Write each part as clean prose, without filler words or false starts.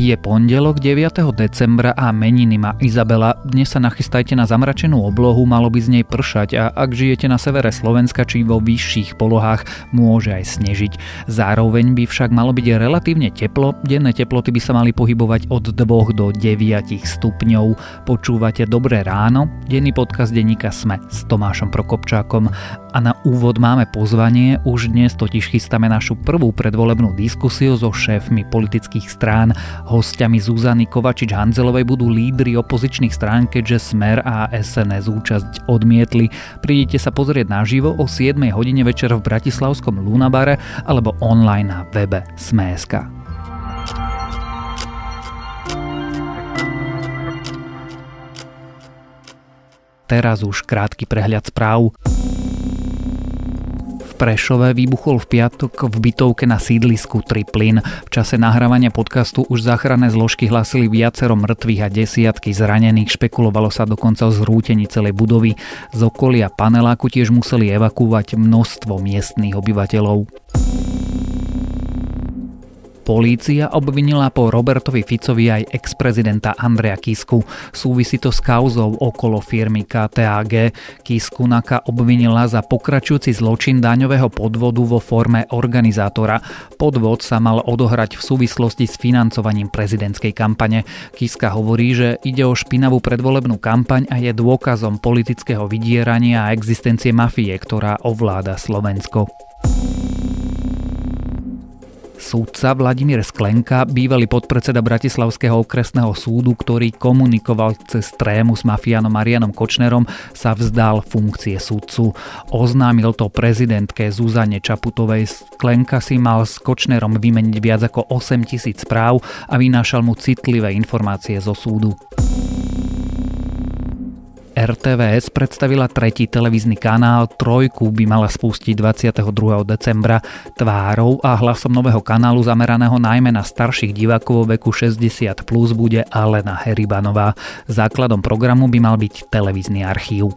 Je pondelok 9. decembra a meniny má Izabela. Dnes sa nachystajte na zamračenú oblohu, malo by z nej pršať a ak žijete na severe Slovenska či vo vyšších polohách, môže aj snežiť. Zároveň by však malo byť relatívne teplo, denné teploty by sa mali pohybovať od 2 do 9 stupňov. Počúvate Dobré ráno, denný podcast denníka Sme s Tomášom Prokopčákom. A na úvod máme pozvanie, už dnes totiž chystáme našu prvú predvolebnú diskusiu so šéfmi politických strán. Hostiami Zuzany Kovačič-Hanzelovej budú lídri opozičných strán, keďže Smer a SNS účasť odmietli. Prídite sa pozrieť naživo o 7 hodine večer v Bratislavskom Lunabare alebo online na webe sme.sk. Teraz už krátky prehľad správ. Prešove vybuchol v piatok v bytovke na sídlisku Triplín. V čase nahrávania podcastu už záchranné zložky hlásili viacero mŕtvych a desiatky zranených. Špekulovalo sa dokonca o zrútení celej budovy. Z okolia paneláku tiež museli evakuovať množstvo miestnych obyvateľov. Polícia obvinila po Robertovi Ficovi aj ex-prezidenta Andrea Kisku. Súvisí to s kauzou okolo firmy KTAG. Kisku NAKA obvinila za pokračujúci zločin daňového podvodu vo forme organizátora. Podvod sa mal odohrať v súvislosti s financovaním prezidentskej kampane. Kiska hovorí, že ide o špinavú predvolebnú kampaň a je dôkazom politického vydierania a existencie mafie, ktorá ovláda Slovensko. Súdca Vladimír Sklenka, bývalý podpredseda Bratislavského okresného súdu, ktorý komunikoval cez trému s mafiánom Marianom Kočnerom, sa vzdal funkcie súdcu. Oznámil to prezidentke Zuzane Čaputovej. Sklenka si mal s Kočnerom vymeniť viac ako 8 000 správ a vynášal mu citlivé informácie zo súdu. RTVS predstavila tretí televízny kanál, trojku by mala spustiť 22. decembra. Tvárou a hlasom nového kanálu zameraného najmä na starších divákov vo veku 60 plus bude Alena Heribanová. Základom programu by mal byť televízny archív.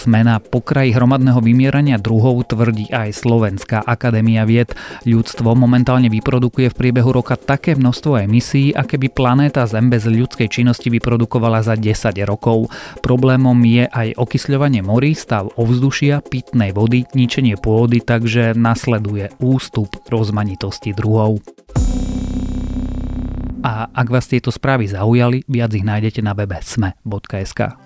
Sme na pokraji hromadného vymierania druhov, tvrdí aj Slovenská akadémia vied. Ľudstvo momentálne vyprodukuje v priebehu roka také množstvo emisií, aké by planéta Zem bez ľudskej činnosti vyprodukovala za 10 rokov. Problémom je aj okysľovanie morí, stav ovzdušia, pitnej vody, ničenie pôdy, takže nasleduje ústup rozmanitosti druhov. A ak vás tieto správy zaujali, viac ich nájdete na webe sme.sk.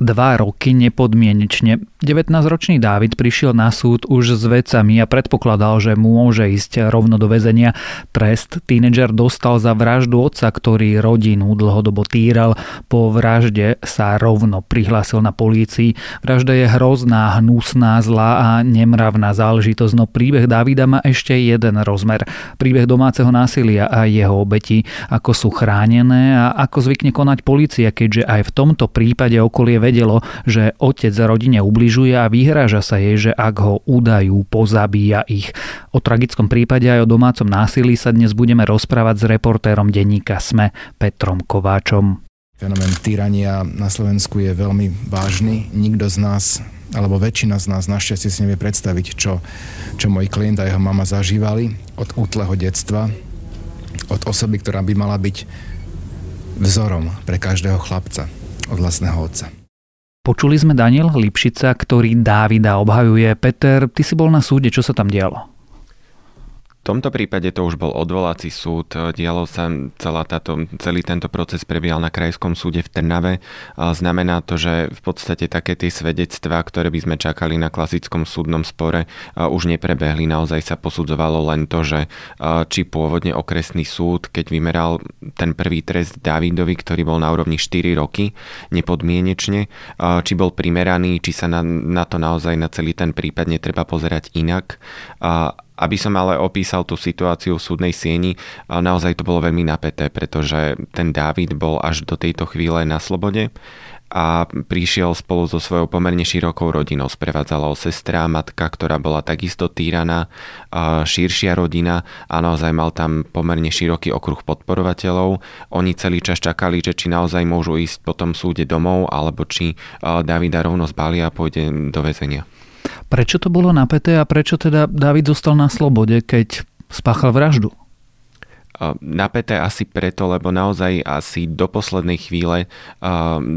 Dva roky nepodmienečne. 19-ročný Dávid prišiel na súd už s vecami a predpokladal, že môže ísť rovno do väzenia. Trest tínedžer dostal za vraždu otca, ktorý rodinu dlhodobo týral. Po vražde sa rovno prihlásil na polícii. Vražda je hrozná, hnusná, zlá a nemravná záležitosť, no príbeh Dávida má ešte jeden rozmer. Príbeh domáceho násilia a jeho obeti, ako sú chránené a ako zvykne konať polícia, keďže aj v tomto prípade okolie vedelo, že otec rodine ubližuje a vyhráža sa jej, že ak ho udajú, pozabíja ich. O tragickom prípade aj o domácom násilí sa dnes budeme rozprávať s reportérom denníka SME Petrom Kováčom. Fenomén tyrania na Slovensku je veľmi vážny. Nikto z nás, alebo väčšina z nás našťastie si nevie predstaviť, čo môj klient a jeho mama zažívali od útleho detstva, od osoby, ktorá by mala byť vzorom pre každého chlapca. Od vlastného otca. Počuli sme Daniela Lipšica, ktorý Dávida obhajuje. Peter, ty si bol na súde, čo sa tam dialo? V tomto prípade to už bol odvolací súd. Dialo sa celý tento proces prebiehal na Krajskom súde v Trnave. Znamená to, že v podstate také tie svedectvá, ktoré by sme čakali na klasickom súdnom spore, už neprebehli. Naozaj sa posudzovalo len to, že či pôvodne okresný súd, keď vymeral ten prvý trest Dávidovi, ktorý bol na úrovni 4 roky nepodmienečne, či bol primeraný, či sa na to naozaj na celý ten prípad netreba pozerať inak. Aby som ale opísal tú situáciu v súdnej sieni, naozaj to bolo veľmi napäté, pretože ten Dávid bol až do tejto chvíle na slobode a prišiel spolu so svojou pomerne širokou rodinou. Sprevádzala ho sestra, matka, ktorá bola takisto týraná, širšia rodina a naozaj mal tam pomerne široký okruh podporovateľov. Oni celý čas čakali, že či naozaj môžu ísť po tom súde domov, alebo či Dávida rovno zbalia a pôjde do väzenia. Prečo to bolo napäté a prečo teda Dávid zostal na slobode, keď spáchal vraždu? Napäté asi preto, lebo naozaj asi do poslednej chvíle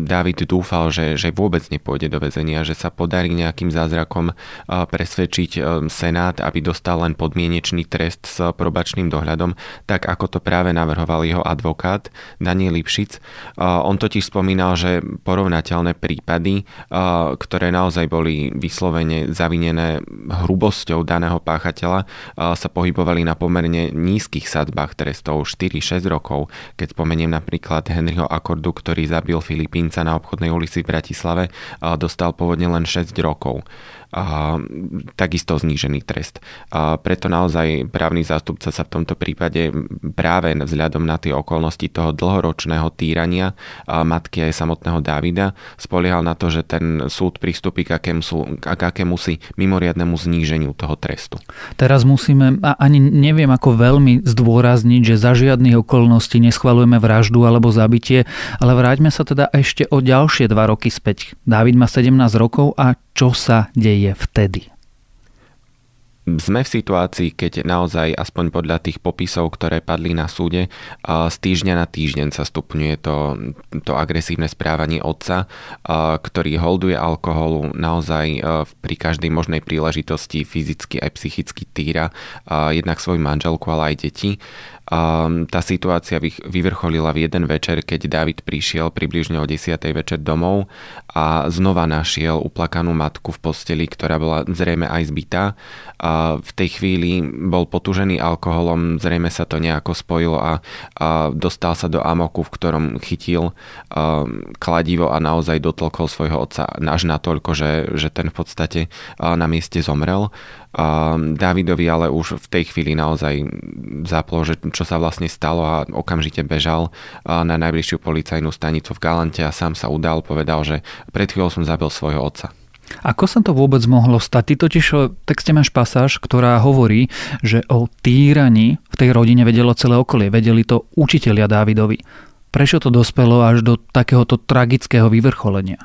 Dávid dúfal, že vôbec nepôjde do väzenia, že sa podarí nejakým zázrakom presvedčiť Senát, aby dostal len podmienečný trest s probačným dohľadom, tak ako to práve navrhoval jeho advokát Daniel Lipšic. On totiž spomínal, že porovnateľné prípady, ktoré naozaj boli vyslovene zavinené hrubosťou daného páchateľa, sa pohybovali na pomerne nízkych sadzbách trestov. 4-6 rokov, keď spomeniem napríklad Henriho Accordu, ktorý zabil Filipínca na Obchodnej ulici v Bratislave, dostal pôvodne len 6 rokov. Takisto znížený trest. Preto naozaj právny zástupca sa v tomto prípade práve vzhľadom na tie okolnosti toho dlhoročného týrania matky aj samotného Dávida spoliehal na to, že ten súd pristúpi k akémusi mimoriadnemu zníženiu toho trestu. Teraz musíme, a ani neviem ako veľmi zdôrazniť, že za žiadnych okolností neschvaľujeme vraždu alebo zabitie, ale vráťme sa teda ešte o ďalšie 2 roky späť. Dávid má 17 rokov a čo sa deje vtedy? Sme v situácii, keď naozaj aspoň podľa tých popisov, ktoré padli na súde, z týždňa na týždeň sa stupňuje to agresívne správanie otca, ktorý holduje alkoholu, naozaj pri každej možnej príležitosti fyzicky aj psychicky týra jednak svoju manželku, ale aj deti. Tá situácia vyvrcholila v jeden večer, keď Dávid prišiel približne o 10:00 večer domov a znova našiel uplakanú matku v posteli, ktorá bola zrejme aj zbitá. V tej chvíli bol potúžený alkoholom, zrejme sa to nejako spojilo a dostal sa do amoku, v ktorom chytil kladivo a naozaj dotlkol svojho otca až natoľko, že ten v podstate na mieste zomrel. Dávidovi ale už v tej chvíli naozaj zaplo, že čo sa vlastne stalo a okamžite bežal na najbližšiu policajnú stanicu v Galante a sám sa udal, povedal, že pred chvíľou som zabil svojho otca. Ako sa to vôbec mohlo stať? Ty totiž v texte máš pasáž, ktorá hovorí, že o týraní v tej rodine vedelo celé okolie, vedeli to učitelia Dávidovi. Prečo to dospelo až do takéhoto tragického vyvrcholenia?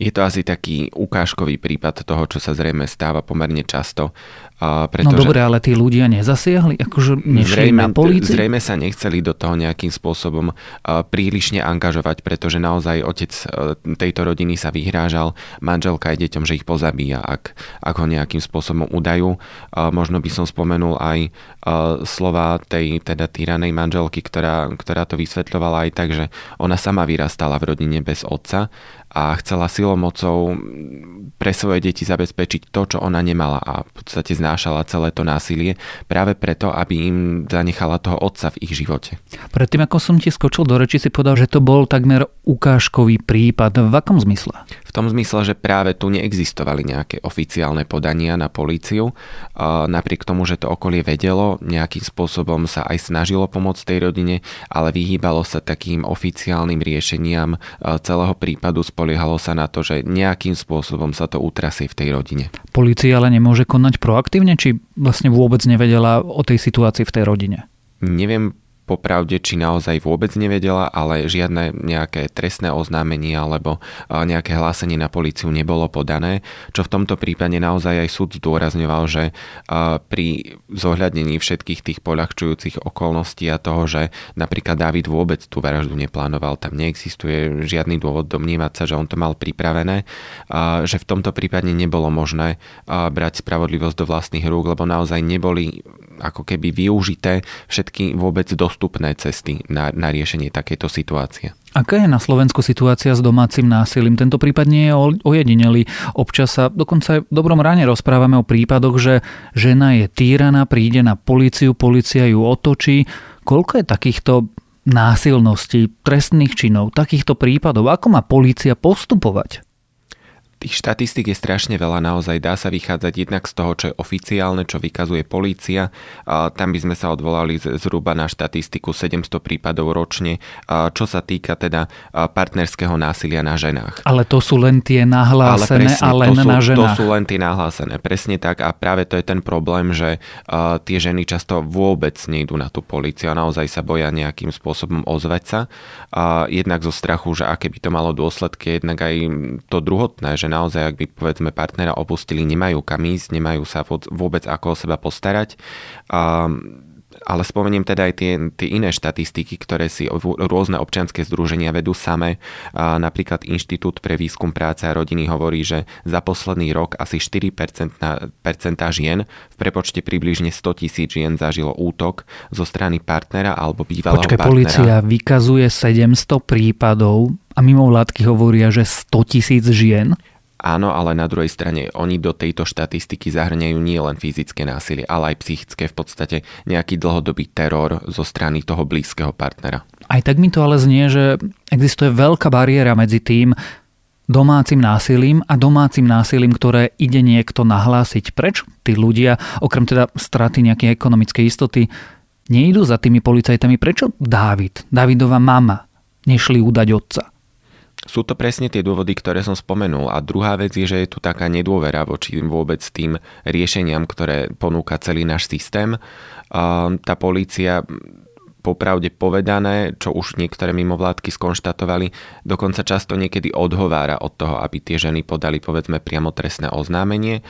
Je to asi taký ukážkový prípad toho, čo sa zrejme stáva pomerne často. Pretože, no dobre, ale tí ľudia nezasiahli? Akože nešli na políciu? Zrejme sa nechceli do toho nejakým spôsobom prílišne angažovať, pretože naozaj otec tejto rodiny sa vyhrážal manželka aj deťom, že ich pozabíja, ak ho nejakým spôsobom udajú. Možno by som spomenul aj slova tej teda týranej manželky, ktorá to vysvetľovala aj tak, že ona sama vyrastala v rodine bez otca a chcela silou mocou pre svoje deti zabezpečiť to, čo ona nemala a v podstate znášala celé to násilie práve preto, aby im zanechala toho otca v ich živote. Predtým, ako som ti skočil do reči, si povedal, že to bol takmer ukážkový prípad. V akom zmysle? V tom zmysle, že práve tu neexistovali nejaké oficiálne podania na políciu. Napriek tomu, že to okolie vedelo, nejakým spôsobom sa aj snažilo pomôcť tej rodine, ale vyhýbalo sa takým oficiálnym riešeniam celého prípadu. Spoliehalo sa na to, že nejakým spôsobom sa to utrasie v tej rodine. Polícia ale nemôže konať proaktívne, či vlastne vôbec nevedela o tej situácii v tej rodine? Neviem popravde, či naozaj vôbec nevedela, ale žiadne nejaké trestné oznámenie alebo nejaké hlásenie na políciu nebolo podané, čo v tomto prípade naozaj aj súd zdôrazňoval, že pri zohľadnení všetkých tých poľahčujúcich okolností a toho, že napríklad Dávid vôbec tú vraždu neplánoval, tam neexistuje žiadny dôvod domnievať sa, že on to mal pripravené, že v tomto prípade nebolo možné brať spravodlivosť do vlastných rúk, lebo naozaj neboli ako keby využité všetky vôbec dostupné cesty na riešenie takejto situácie. Aká je na Slovensku situácia s domácim násilím? Tento prípad nie je ojedinelý. Občas sa dokonca aj v Dobrom ráne rozprávame o prípadoch, že žena je týraná, príde na políciu, polícia ju otočí. Koľko je takýchto násilností, trestných činov, takýchto prípadov? Ako má polícia postupovať? Tých štatistík je strašne veľa, naozaj dá sa vychádzať jednak z toho, čo je oficiálne, čo vykazuje polícia. Tam by sme sa odvolali zhruba na štatistiku 700 prípadov ročne, čo sa týka teda partnerského násilia na ženách. Ale to sú len tie nahlásené, ale len na ženách. To sú len tie nahlásené, presne tak. A práve to je ten problém, že tie ženy často vôbec nejdú na tú políciu a naozaj sa boja nejakým spôsobom ozvať sa. Jednak zo strachu, že aké by to malo dôsledky, jednak aj to druhotné, že naozaj, ak by, povedzme, partnera opustili, nemajú kam ísť, nemajú sa vôbec ako o seba postarať. Ale spomeniem teda aj tie iné štatistiky, ktoré si rôzne občianske združenia vedú same. Napríklad Inštitút pre výskum práce a rodiny hovorí, že za posledný rok asi 4% žien, v prepočte približne 100 000 žien, zažilo útok zo strany partnera alebo bývalého partnera. Počkaj, polícia vykazuje 700 prípadov a mimovládky hovoria, že 100 000 žien. Áno, ale na druhej strane oni do tejto štatistiky zahrňajú nie len fyzické násilie, ale aj psychické, v podstate nejaký dlhodobý teror zo strany toho blízkeho partnera. Aj tak mi to ale znie, že existuje veľká bariéra medzi tým domácim násilím a domácim násilím, ktoré ide niekto nahlásiť. Preč tí ľudia, okrem teda straty nejakej ekonomickej istoty, nejdú za tými policajtami? Prečo Dávidova mama nešli udať otca? Sú to presne tie dôvody, ktoré som spomenul. A druhá vec je, že je tu taká nedôvera voči vôbec tým riešeniam, ktoré ponúka celý náš systém. Tá polícia, popravde povedané, čo už niektoré mimovládky skonštatovali, dokonca často niekedy odhovára od toho, aby tie ženy podali, povedzme, priamo trestné oznámenie.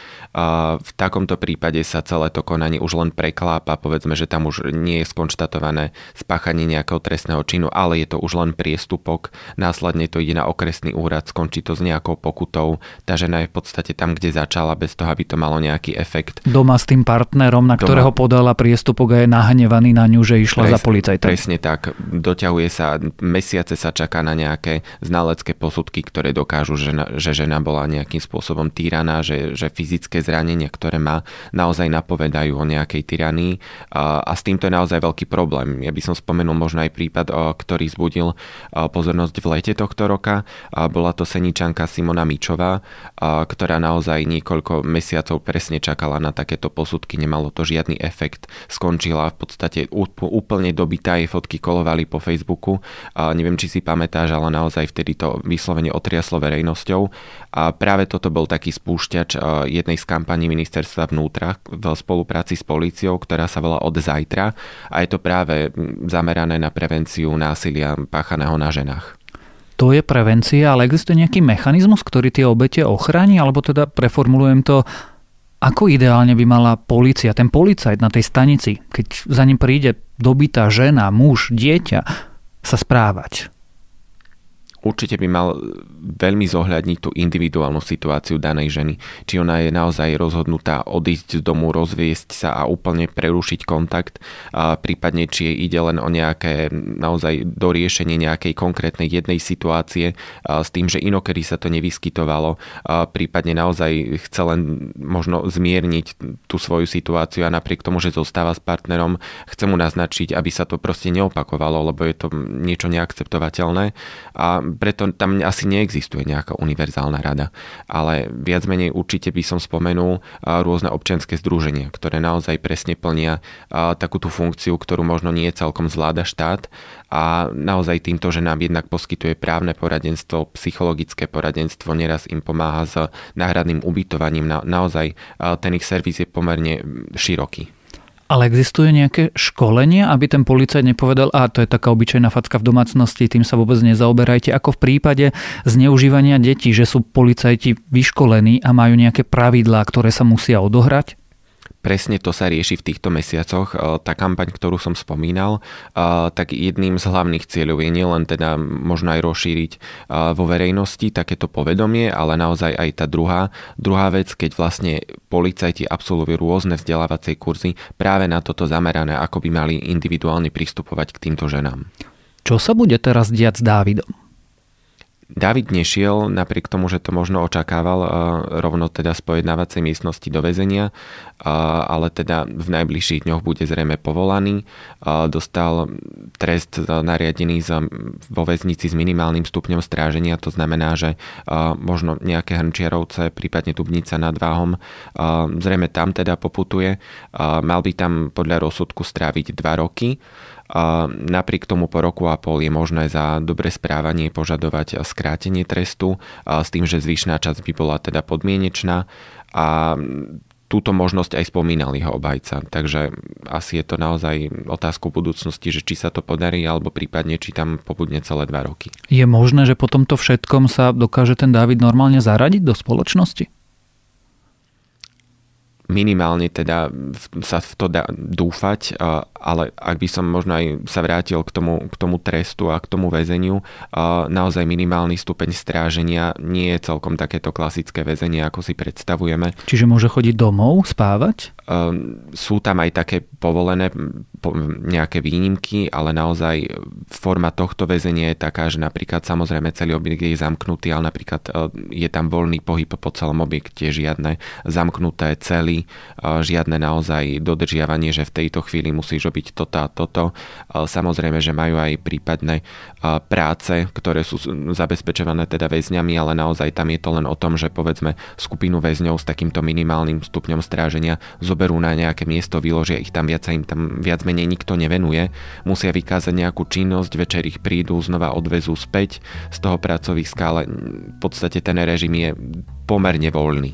V takomto prípade sa celé to konanie už len preklápa, povedzme, že tam už nie je skonštatované spáchanie nejakého trestného činu, ale je to už len priestupok. Následne to ide na okresný úrad, skončí to s nejakou pokutou. Tá žena je v podstate tam, kde začala, bez toho, aby to malo nejaký efekt. Doma s tým partnerom, na ktorého podala priestupok a je nahnevaný na ňu, že išla za policajtom. Presne tak. Doťahuje sa, mesiace sa čaká na nejaké znalecké posudky, ktoré dokážu, že žena bola nejakým spôsobom týraná, že fyzické zranenia, ktoré má, naozaj napovedajú o nejakej tyranii. A s týmto je naozaj veľký problém. Ja by som spomenul možno aj prípad, ktorý zbudil pozornosť v lete tohto roka. Bola to Seničanka Simona Mičová, ktorá naozaj niekoľko mesiacov presne čakala na takéto posudky. Nemalo to žiadny efekt. Skončila v podstate úplne dobytá, jej fotky kolovali po Facebooku. Neviem, či si pamätáš, ale naozaj vtedy to vyslovene otriaslo verejnosťou. A práve toto bol taký spúšťač jednej z kampaní ministerstva vnútra v spolupráci s políciou, ktorá sa volá Od zajtra. A je to práve zamerané na prevenciu násilia páchaného na ženách. To je prevencia, ale existuje nejaký mechanizmus, ktorý tie obete ochráni? Alebo teda preformulujem to, ako ideálne by mala polícia, ten policajt na tej stanici, keď za ním príde dobitá žena, muž, dieťa, sa správať? Určite by mal veľmi zohľadniť tú individuálnu situáciu danej ženy. Či ona je naozaj rozhodnutá odísť z domu, rozviesť sa a úplne prerušiť kontakt, a prípadne či jej ide len o nejaké naozaj doriešenie nejakej konkrétnej jednej situácie s tým, že inokedy sa to nevyskytovalo, a prípadne naozaj chce len možno zmierniť tú svoju situáciu a napriek tomu, že zostáva s partnerom, chce mu naznačiť, aby sa to proste neopakovalo, lebo je to niečo neakceptovateľné. A preto tam asi neexistuje nejaká univerzálna rada. Ale viac menej určite by som spomenul rôzne občianske združenia, ktoré naozaj presne plnia takúto funkciu, ktorú možno nie celkom zvláda štát, a naozaj týmto ženám jednak poskytuje právne poradenstvo, psychologické poradenstvo, neraz im pomáha s náhradným ubytovaním. Naozaj ten ich servis je pomerne široký. Ale existuje nejaké školenie, aby ten policajt nepovedal, a to je taká obyčajná facka v domácnosti, tým sa vôbec nezaoberajte, ako v prípade zneužívania detí, že sú policajti vyškolení a majú nejaké pravidlá, ktoré sa musia odohrať? Presne to sa rieši v týchto mesiacoch. Tá kampaň, ktorú som spomínal, tak jedným z hlavných cieľov je nielen teda možno aj rozšíriť vo verejnosti takéto povedomie, ale naozaj aj tá druhá vec, keď vlastne policajti absolvujú rôzne vzdelávacie kurzy práve na toto zamerané, ako by mali individuálne pristupovať k týmto ženám. Čo sa bude teraz diať s Dávidom? Dávid nešiel, napriek tomu, že to možno očakával, rovno teda z pojednávacej miestnosti do väzenia, ale teda v najbližších dňoch bude zrejme povolaný. Dostal trest nariadený vo väznici s minimálnym stupňom stráženia, to znamená, že možno nejaké Hrnčiarovce, prípadne Dubnica nad Váhom, zrejme tam teda poputuje. Mal by tam podľa rozsudku stráviť 2 roky. Napriek tomu po roku a pol je možné za dobré správanie požadovať skrátenie trestu, s tým, že zvyšná časť by bola teda podmienečná, a túto možnosť aj spomínal jeho obhajca. Takže asi je to naozaj otázka budúcnosti, že či sa to podarí, alebo prípadne, či tam pobudne celé 2 roky. Je možné, že po tomto všetkom sa dokáže ten Dávid normálne zaradiť do spoločnosti? Minimálne teda sa v to dá dúfať, ale ak by som možno aj sa vrátil k tomu trestu a k tomu väzeniu, naozaj minimálny stupeň stráženia nie je celkom takéto klasické väzenie, ako si predstavujeme. Čiže môže chodiť domov, spávať? Sú tam aj také povolené nejaké výnimky, ale naozaj forma tohto väzenia je taká, že napríklad samozrejme celý objekt je zamknutý, ale napríklad je tam voľný pohyb po celom objekte, žiadne zamknuté cely, žiadne naozaj dodržiavanie, že v tejto chvíli musíš robiť toto a toto. Samozrejme, že majú aj prípadné práce, ktoré sú zabezpečované teda väzňami, ale naozaj tam je to len o tom, že povedzme skupinu väzňov s takýmto minimálnym stupňom stráženia zoberú na nejaké miesto, vyložia ich tam viac, sa im tam viac menej nikto nevenuje, musia vykázať nejakú činnosť, večer ich prídu, znova odvezú späť z toho pracoviska, ale v podstate ten režim je pomerne voľný.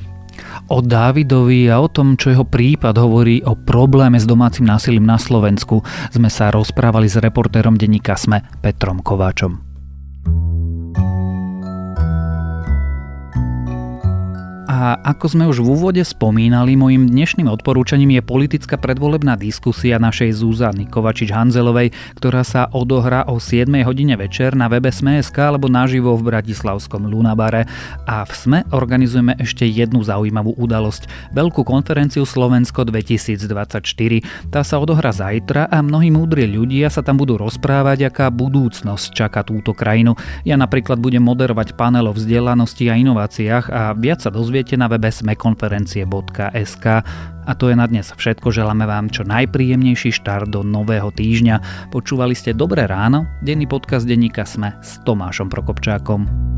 O Dávidovi a o tom, čo jeho prípad hovorí o probléme s domácim násilím na Slovensku, sme sa rozprávali s reportérom denníka SME Petrom Kováčom. A ako sme už v úvode spomínali, mojím dnešným odporúčaním je politická predvolebná diskusia našej Zuzany Kovačič-Hanzelovej, ktorá sa odohrá o 7 hodine večer na webe sme.sk alebo naživo v Bratislavskom Lunabare. A v SME organizujeme ešte jednu zaujímavú udalosť. Veľkú konferenciu Slovensko 2024. Tá sa odohrá zajtra a mnohí múdri ľudia sa tam budú rozprávať, aká budúcnosť čaká túto krajinu. Ja napríklad budem moderovať panel o vzdelanosti a inováciách a viac sa dozvieť na webe sme.konferencie.sk. A to je na dnes všetko. Želáme vám čo najpríjemnejší štart do nového týždňa. Počúvali ste Dobré ráno, denný podcast denníka SME s Tomášom Prokopčákom.